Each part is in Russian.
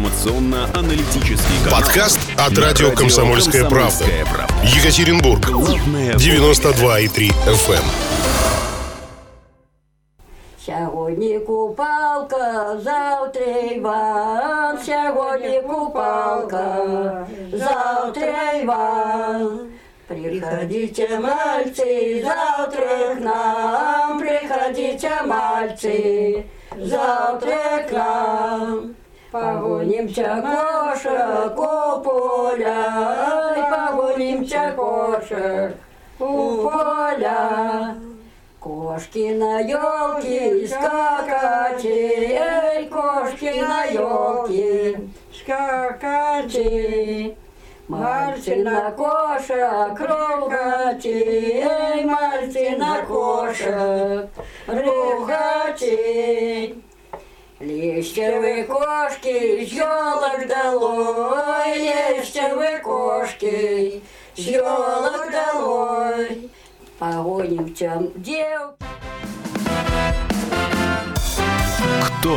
Информационно-аналитический канал. Подкаст от радио «Комсомольская правда». Екатеринбург. 92,3 FM. Сьогодні купалка, завтра Іван. Сьогодні купалка, завтра Іван. Приходите, мальцы, завтра к нам. Приходите, мальцы, завтра к нам. Погонимся кошек у поля, погонимся кошек у поля. Кошки на елке скакачи, кошки на елке скакачи. Мальцы на кошек рухачи, мальцы на кошек рухачи. Листьевые кошки с елок долой, листьевые кошки с елок долой. Погоним чем дел. Кто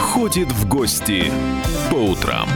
ходит в гости по утрам?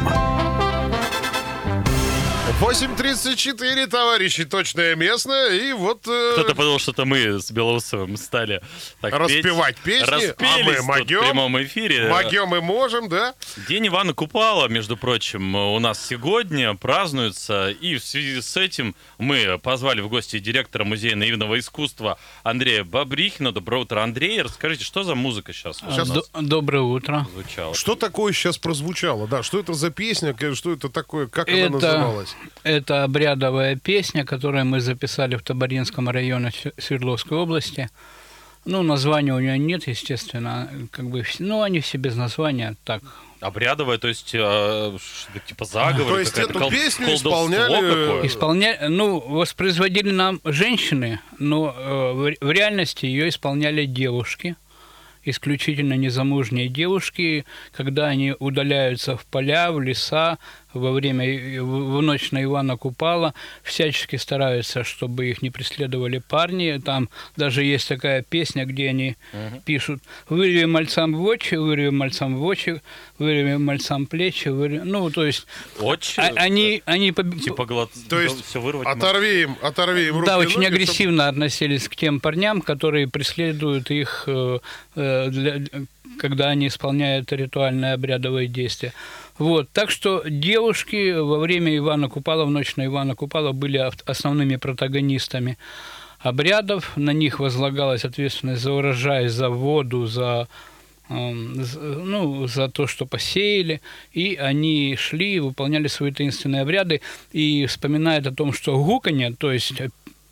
8:34, товарищи, точное местное, и вот... Кто-то подумал, что-то мы с Белоусовым стали так распевать петь, песни, а мы могем, в прямом эфире. Могем и можем, да. День Ивана Купала, между прочим, у нас сегодня празднуется, и в связи с этим мы позвали в гости директора Музея наивного искусства Андрея Бобрихина. Доброе утро, Андрей. Расскажите, что за музыка сейчас у нас? Доброе утро. Звучало. Что такое сейчас прозвучало, да? Что это за песня, что это такое, как она называлась? Это обрядовая песня, которую мы записали в Табаринском районе Свердловской области. Ну, названия у нее нет, естественно. Как бы, ну, они все без названия, так. Обрядовая, то есть, типа заговор. То есть эту песню исполняли... воспроизводили нам женщины, но в реальности ее исполняли девушки. Исключительно незамужние девушки, когда они удаляются в поля, в леса, в ночь на Ивана Купала, всячески стараются, чтобы их не преследовали парни. Там даже есть такая песня, где они пишут: «Вырвем мальцам в очи, вырвем мальцам в очи, вырвем мальцам плечи, вырвем...» Ну, то есть... Очи? Они... Типа то есть все вырвать оторви им руки. Да, очень агрессивно относились к тем парням, которые преследуют их... когда они исполняют ритуальные обрядовые действия. Вот. Так что девушки во время Ивана Купала, в ночь на Ивана Купала, были основными протагонистами обрядов. На них возлагалась ответственность за урожай, за воду, за то, что посеяли. И они шли и выполняли свои таинственные обряды. И вспоминают о том, что гуканье, то есть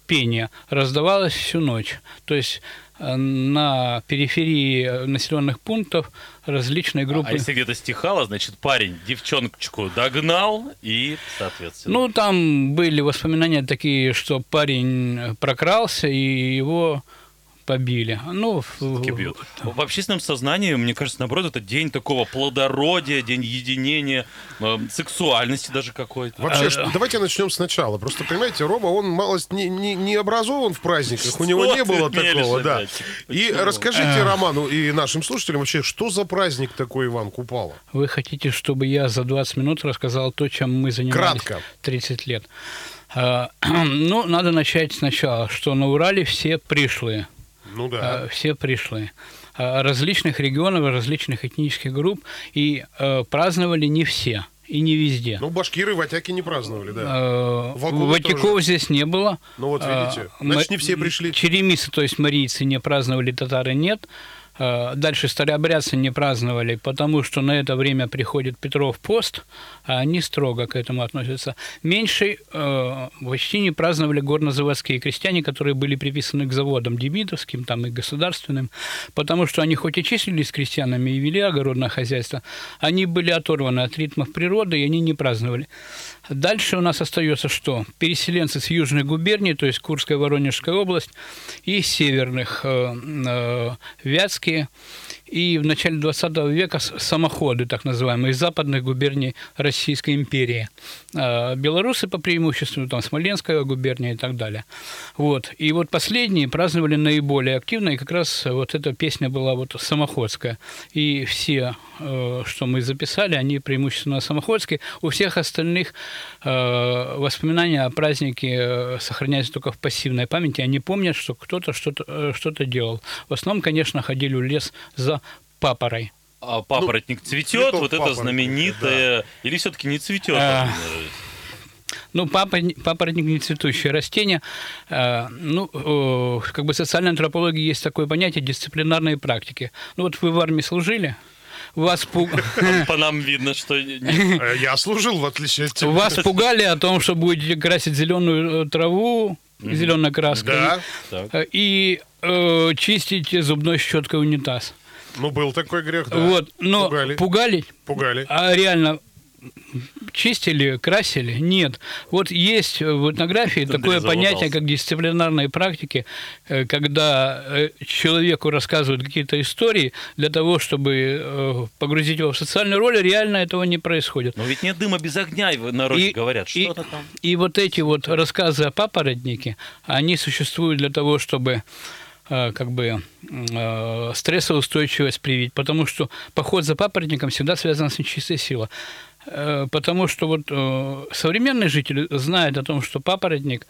пение, раздавалось всю ночь. То есть на периферии населенных пунктов различные группы. А если где-то стихало, значит, парень девчоночку догнал и, соответственно... Ну, там были воспоминания такие, что парень прокрался, и его побили. Ну, в общественном сознании, мне кажется, наоборот, это день такого плодородия, день единения, сексуальности даже какой-то. Вообще, давайте начнем сначала. Просто, понимаете, Рома, он малость не образован в праздниках, у него не было такого, да. И расскажите Роману и нашим слушателям вообще, что за праздник такой Иван Купала? Вы хотите, чтобы я за 20 минут рассказал то, чем мы занимались 30 лет? Ну, надо начать сначала, что на Урале все пришлые. Ну да. Все пришлые. Различных регионов, различных этнических групп. И праздновали не все. И не везде. Ну, башкиры, ватяки не праздновали, да. Ватяков здесь не было. Ну, вот видите. Значит, не все пришли. Черемисы, то есть марийцы, не праздновали, татары нет. Дальше старообрядцы не праздновали, потому что на это время приходит Петров пост, а они строго к этому относятся. Меньше почти не праздновали горнозаводские крестьяне, которые были приписаны к заводам демидовским там, и государственным, потому что они хоть и числились крестьянами и вели огородное хозяйство, они были оторваны от ритмов природы, и они не праздновали. Дальше у нас остается что? Переселенцы с южной губернии, то есть Курская, Воронежская область, и северных Вятские и в начале 20 века самоходы, так называемые, из западных губерний Российской империи. Белорусы по преимуществу, там, Смоленская губерния и так далее. Вот. И вот последние праздновали наиболее активно, и как раз вот эта песня была вот самоходская. И все, что мы записали, они преимущественно самоходские. У всех остальных воспоминания о празднике сохраняются только в пассивной памяти. Они помнят, что кто-то что-то делал. В основном, конечно, ходили в лес за папорой. А папоротник цветет, вот это знаменитое, да. Или все-таки не цветет? Папоротник не цветущее растение. В социальной антропологии есть такое понятие дисциплинарные практики. Вы в армии служили? Вас По нам видно, что... Я служил, в отличие от тебя. Вас пугали о том, что будете красить зеленую траву, зеленой краской, и чистить зубной щеткой унитаз. Был такой грех, да. Пугали. А реально... Чистили, красили? Нет. Есть в этнографии такое понятие, как дисциплинарные практики, когда человеку рассказывают какие-то истории для того, чтобы погрузить его в социальную роль, реально этого не происходит. Но ведь нет дыма без огня, в народе говорят, что-то там. И вот эти вот рассказы о папоротнике, они существуют для того, чтобы... стрессоустойчивость привить, потому что поход за папоротником всегда связан с нечистой силой. Потому что современный житель знает о том, что папоротник,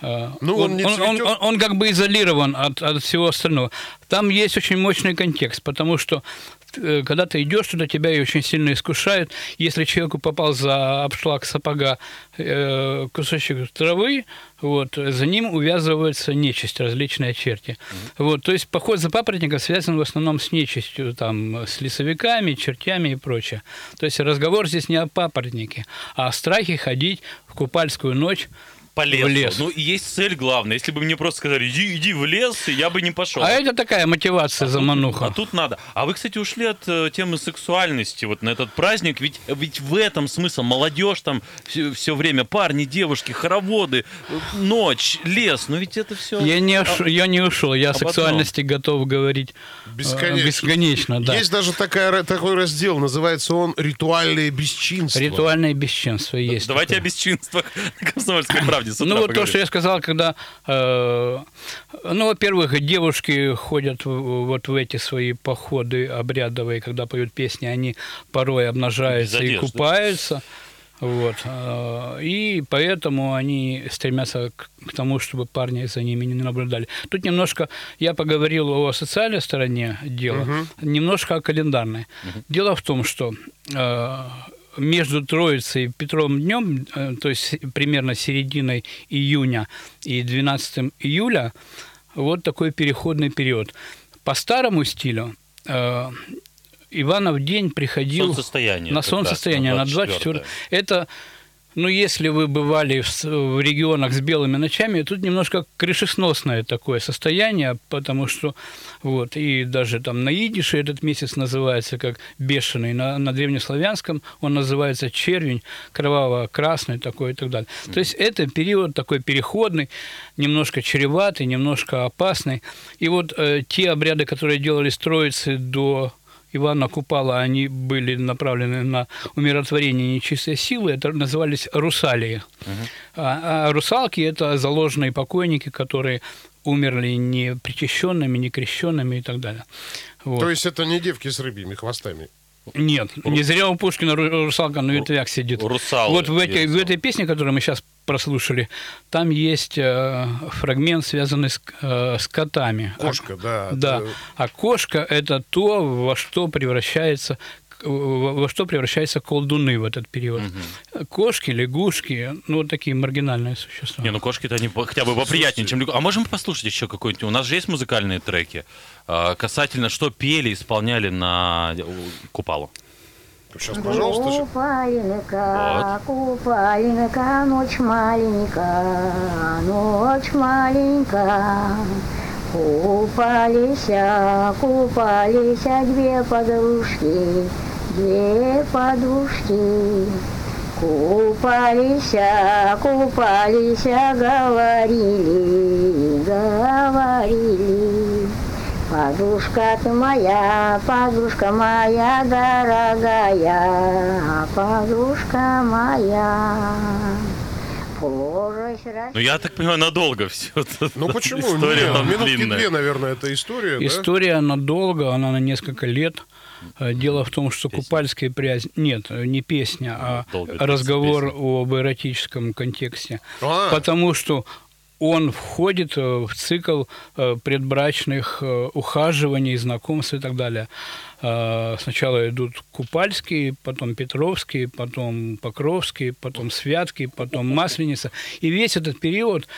он как бы изолирован от всего остального. Там есть очень мощный контекст, потому что когда ты идешь туда, тебя и очень сильно искушают. Если человеку попал за обшлаг сапога кусочек травы, за ним увязывается нечисть, различные черти. То есть поход за папоротником связан в основном с нечистью, там, с лесовиками, чертями и прочее. То есть разговор здесь не о папоротнике, а о страхе ходить в купальскую ночь по лесу. В лес. Есть цель главная. Если бы мне просто сказали, иди в лес, я бы не пошел. А это такая мотивация, замануха. А тут надо. А вы, кстати, ушли от темы сексуальности на этот праздник. Ведь в этом смысл. Молодежь там все время. Парни, девушки, хороводы, ночь, лес. Ведь это все... Я не ушел. Я о сексуальности готов говорить бесконечно, да. Есть даже такой раздел. Называется он «Ритуальные бесчинства». Ритуальные бесчинства есть. Давайте о бесчинствах на Комсомольской правде. То, что я сказал, когда, во-первых, девушки ходят в эти свои походы обрядовые, когда поют песни, они порой обнажаются и купаются. И поэтому они стремятся к тому, чтобы парни за ними не наблюдали. Тут немножко я поговорил о социальной стороне дела, немножко о календарной. Дело в том, что... между Троицей и Петровым днем, то есть примерно серединой июня и 12 июля, такой переходный период. По старому стилю Иванов день приходил на солнцестояние, на 24. Это... если вы бывали в регионах с белыми ночами, тут немножко крышесносное такое состояние, потому что и даже там на идише этот месяц называется как бешеный, на древнеславянском он называется червень, кроваво-красный такой и так далее. То есть это период такой переходный, немножко чреватый, немножко опасный. И те обряды, которые делались Троицы до Ивана Купала, они были направлены на умиротворение нечистой силы, это назывались русалии. А русалки – это заложенные покойники, которые умерли не причащенными, не крещенными и так далее. То есть это не девки с рыбьими хвостами? Нет, не зря у Пушкина русалка на ветвях сидит. Русалы. В этой песне, которую мы сейчас прослушали, там есть фрагмент, связанный с котами. Кошка, да. А кошка – это то, во что превращаются колдуны в этот период. Кошки, лягушки, такие маргинальные существа. Кошки-то они хотя бы поприятнее, чем лягушки. А можем послушать еще какой-нибудь? У нас же есть музыкальные треки. Касательно, что пели, исполняли на Купалу. Сейчас, пожалуйста. Купаленька, купаленька, ночь маленька, ночь маленька. Купалися две подружки, купалися, говорили, Подушка ты моя, подушка моя дорогая, подушка моя. Ну, я так понимаю, надолго все. Ну, почему? История там минутки длинная. Две, наверное, эта история, да? История надолго, она на несколько лет. Дело в том, что песня. Купальская прязнь... Нет, не песня, а разговор песня. Об эротическом контексте. А-а-а. Потому что он входит в цикл предбрачных ухаживаний, знакомств и так далее. Сначала идут Купальские, потом Петровские, потом Покровские, потом Святки, потом Масленица. И весь этот период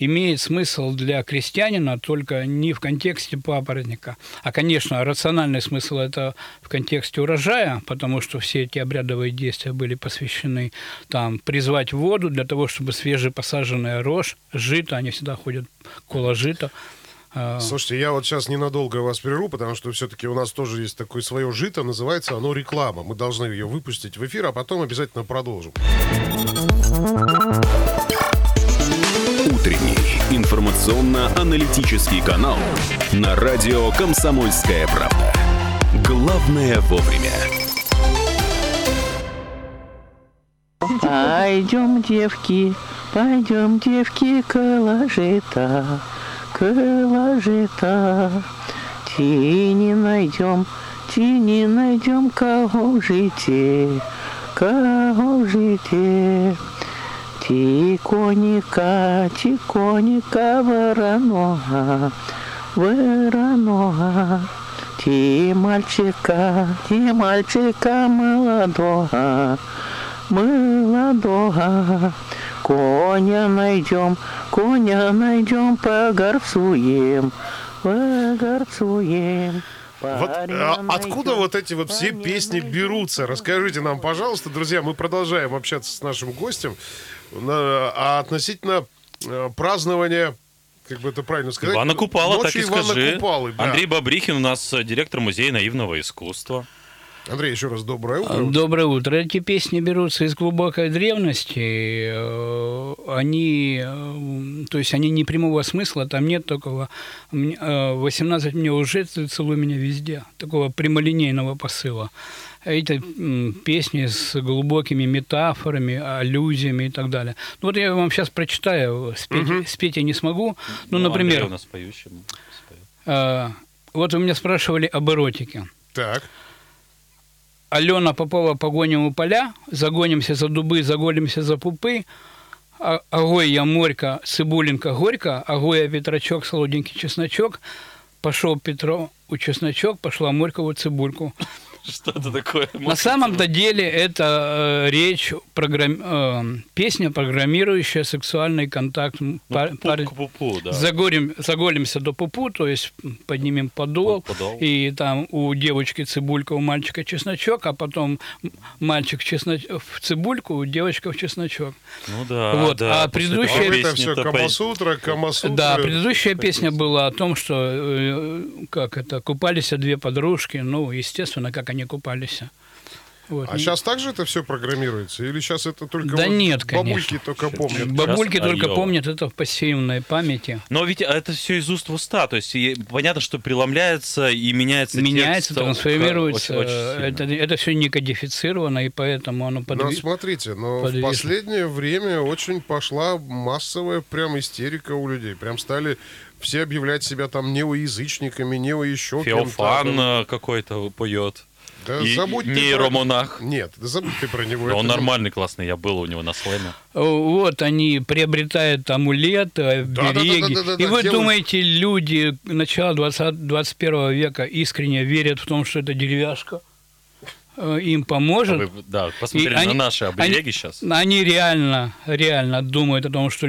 имеет смысл для крестьянина только не в контексте папоротника. А, конечно, рациональный смысл – это в контексте урожая, потому что все эти обрядовые действия были посвящены там, призвать воду для того, чтобы свежепосаженная рожь, жито, они всегда ходят кола жито. Слушайте, я вот сейчас ненадолго вас прерву, потому что все-таки у нас тоже есть такое свое жито, называется оно реклама. Мы должны ее выпустить в эфир, а потом обязательно продолжим. Утренний информационно-аналитический канал на радио «Комсомольская правда». Главное вовремя. Пойдем, девки, коложита, Ти не найдем, кого жите. Тихонько, воронога, Ти мальчика молодого, коня найдем, погорцуем. Вот, откуда вот эти вот все песни берутся? Расскажите нам, пожалуйста, друзья. Мы продолжаем общаться с нашим гостем относительно празднования, как бы это правильно сказать, Ивана Купала, так и скажи. Купалы, да. Андрей Бобрихин у нас директор Музея наивного искусства. Андрей, еще раз доброе утро. Доброе утро. Эти песни берутся из глубокой древности. Они не прямого смысла, там нет такого 18 мне уже, целуй меня везде, такого прямолинейного посыла. Эти песни с глубокими метафорами, аллюзиями и так далее. Ну, вот я вам сейчас прочитаю, спеть я не смогу. Ну, например, у нас поющий, вот вы меня спрашивали об эротике. Так. Алена Попова, погоним у поля, загонимся за дубы, заголимся за пупы. Огой я морька, цибулинка горька, огой я петрачок, солоденький чесночок. Пошел Петров у чесночок, пошла морька у цибульку. Что это такое? На самом-то деле это песня, программирующая сексуальный контакт. Да. Заголимся до пупу, то есть поднимем подол, и там у девочки цибулька, у мальчика чесночок, а потом мальчик в цибульку, девочка в чесночок. Ну да. Вот. Да, а предыдущая песня... Камасутра. Да, предыдущая песня была о том, что купались две подружки, ну, естественно, как они купались. Вот. А сейчас также это все программируется? Или сейчас это только нет, бабульки только помнят? Бабульки только помнят это в пассивной памяти. Но ведь это все из уст в уста. То есть понятно, что преломляется и меняется. Меняется, текст, трансформируется. Очень это все не кодифицировано, и поэтому оно подвижно. Ну, смотрите, в последнее время очень пошла массовая прям истерика у людей. Прям стали... Все объявлять себя там неоязычниками, неоещё кем-то. Феофан какой-то поет. Да нейромонах. Нет, забудь ты про него. Он нормальный, классный, я был у него на слэме. Вот они приобретают амулеты, обереги. И вы думаете, люди начала 21 века искренне верят в том, что это деревяшка? Им поможет. Посмотрели на наши обереги сейчас. Они реально думают о том, что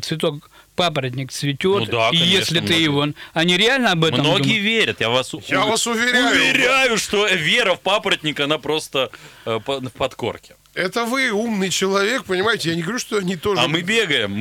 цветок... Папоротник цветет, если ты его... Они реально об этом думают? Многие верят, я вас уверяю, что вера в папоротник, она просто в подкорке. Это вы, умный человек, понимаете, я не говорю, что они тоже... А мы бегаем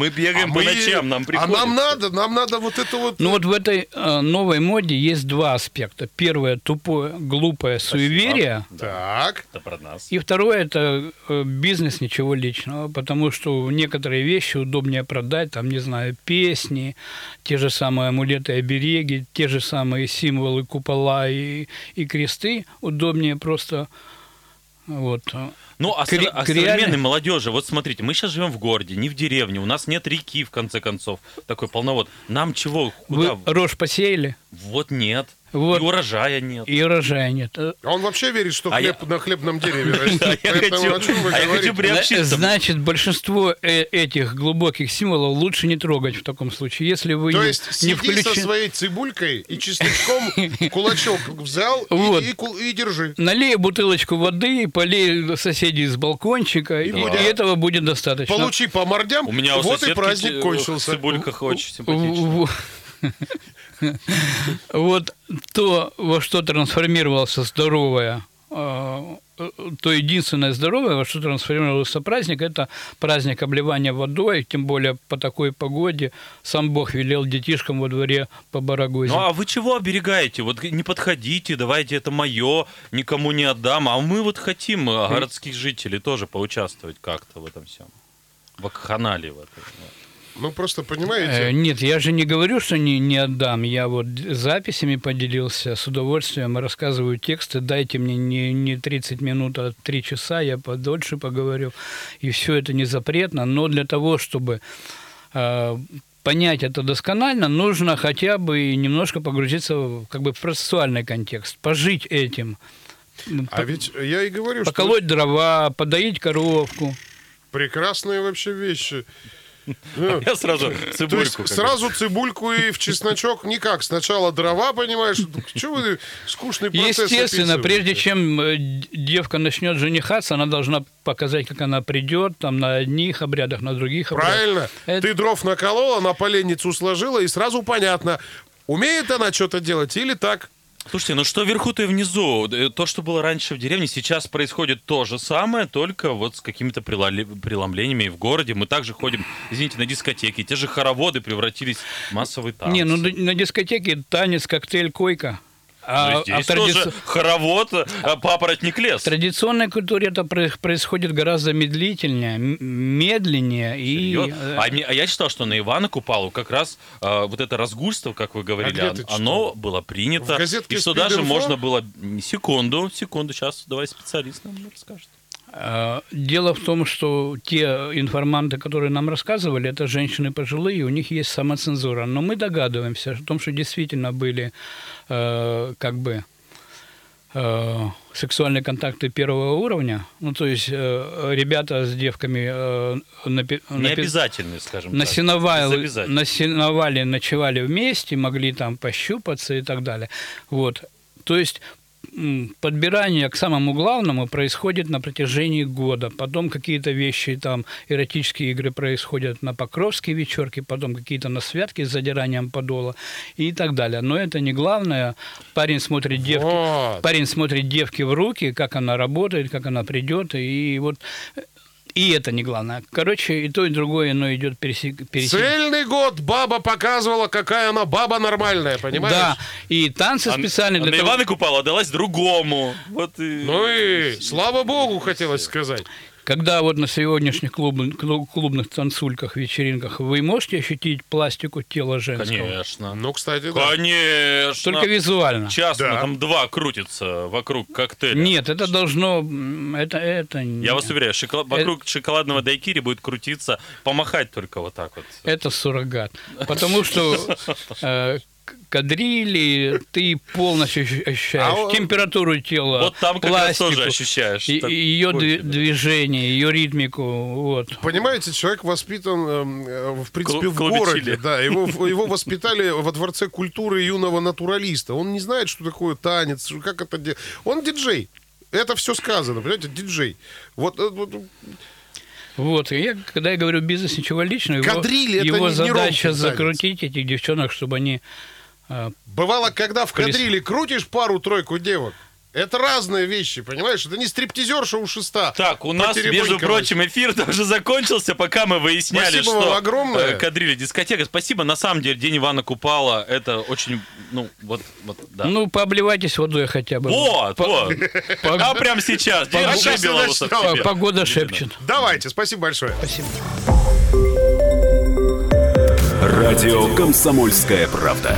по ночам, нам приходится. А нам надо вот это вот... Ну вот в этой новой моде есть два аспекта. Первое, тупое, глупое суеверие. Так. Это про нас. И второе, это бизнес, ничего личного, потому что некоторые вещи удобнее продать, там, не знаю, песни, те же самые амулеты и обереги, те же самые символы, купола и кресты, удобнее просто... Вот. Ну, а современной молодежи, вот смотрите, мы сейчас живем в городе, не в деревне, у нас нет реки, в конце концов, такой полновод. Нам чего? Куда? Вы рожь посеяли? Вот нет. Вот. И урожая нет. Он вообще верит, что хлеб на хлебном дереве растет. Я хочу приобщиться. Значит, большинство этих глубоких символов лучше не трогать в таком случае. Если вы не включите... То есть сиди со своей цибулькой и чесночком кулачок взял и держи. Налей бутылочку воды, полей соседей из балкончика, и этого будет достаточно. Получи по мордям, вот и праздник кончился. Цибулька очень симпатичная. Вот то, во что трансформировался здоровое, то единственное здоровое, во что трансформировался праздник, это праздник обливания водой, тем более по такой погоде. Сам Бог велел детишкам во дворе побарагозить. Ну а вы чего оберегаете? Вот не подходите, давайте это мое, никому не отдам. А мы вот хотим городских жителей тоже поучаствовать как-то в этом всем. Вакханалии в этом. Ну, просто понимаете... Нет, я же не говорю, что не отдам. Я вот записями поделился с удовольствием, рассказываю тексты. Дайте мне не 30 минут, а 3 часа, я подольше поговорю. И все это не запретно. Но для того, чтобы понять это досконально, нужно хотя бы немножко погрузиться как бы в процессуальный контекст, пожить этим. Ведь я и говорю, поколоть что... дрова, подоить коровку. Прекрасные вообще вещи. А я сразу цибульку. То есть сразу цибульку и в чесночок никак. Сначала дрова, понимаешь? Чего вы скучный процесс описываете? Естественно, прежде чем девка начнет женихаться, она должна показать, как она придет там, на одних обрядах, на других обрядах. Правильно. Ты дров наколола, на поленницу сложила, и сразу понятно, умеет она что-то делать или так. Слушайте, ну что вверху, то и внизу. То, что было раньше в деревне, сейчас происходит то же самое, только вот с какими-то преломлениями и в городе. Мы также ходим, извините, на дискотеки. Те же хороводы превратились в массовый танец. Не, ну на дискотеке танец, коктейль, койка. А здесь тоже хоровод, папоротник, лес. В традиционной культуре это происходит гораздо медленнее. А я считал, что на Ивана Купалу как раз вот это разгульство, как вы говорили, оно было принято. И что даже можно было... Секунду, сейчас давай специалист нам расскажет. Дело в том, что те информанты, которые нам рассказывали, это женщины пожилые, у них есть самоцензура. Но мы догадываемся о том, что действительно были сексуальные контакты первого уровня. Ну, то есть ребята с девками необязательные, скажем так. На сеновале ночевали вместе, могли там пощупаться и так далее. Вот. То есть... подбирание к самому главному происходит на протяжении года. Потом какие-то вещи, там, эротические игры происходят на Покровские вечерки, потом какие-то на Святке с задиранием подола и так далее. Но это не главное. Парень смотрит девке в руки, как она работает, как она придет, и вот... И это не главное. Короче, и то, и другое, но идет Цельный год баба показывала, какая она баба нормальная, понимаешь? Да, и танцы специально для того... Ивана Купала отдалась другому. Вот и... Ну и слава богу, хотелось сказать. Когда вот на сегодняшних клубных танцульках, вечеринках вы можете ощутить пластику тела женского? Конечно. Ну, кстати, да. Конечно. Только визуально. Часто там два крутятся вокруг коктейля. Нет, это должно... Это не... Я вас уверяю, вокруг шоколадного дайкири будет крутиться, помахать только вот так вот. Это суррогат. Потому что... кадрили, ты полностью ощущаешь температуру тела, вот там как пластику, раз тоже ощущаешь, ее движение, ее ритмику. Вот. Понимаете, человек воспитан, в принципе, в городе. Да, его воспитали во Дворце культуры юного натуралиста. Он не знает, что такое танец, как это делать. Он диджей. Это все сказано, понимаете, диджей. Вот, когда я говорю бизнес, ничего личного, его задача закрутить этих девчонок, чтобы они... Бывало, когда в кадриле крутишь пару-тройку девок, Это разные вещи, понимаешь? Это не стриптизерша у шеста. Так, у нас, между прочим, эфир даже закончился, пока мы выясняли, что кадрили дискотека. Спасибо, на самом деле, день Ивана Купала, это очень, да. Ну, пообливайтесь водой хотя бы. Вот. А прямо сейчас. Погода шепчет. Давайте, спасибо большое. Спасибо. Радио «Комсомольская правда».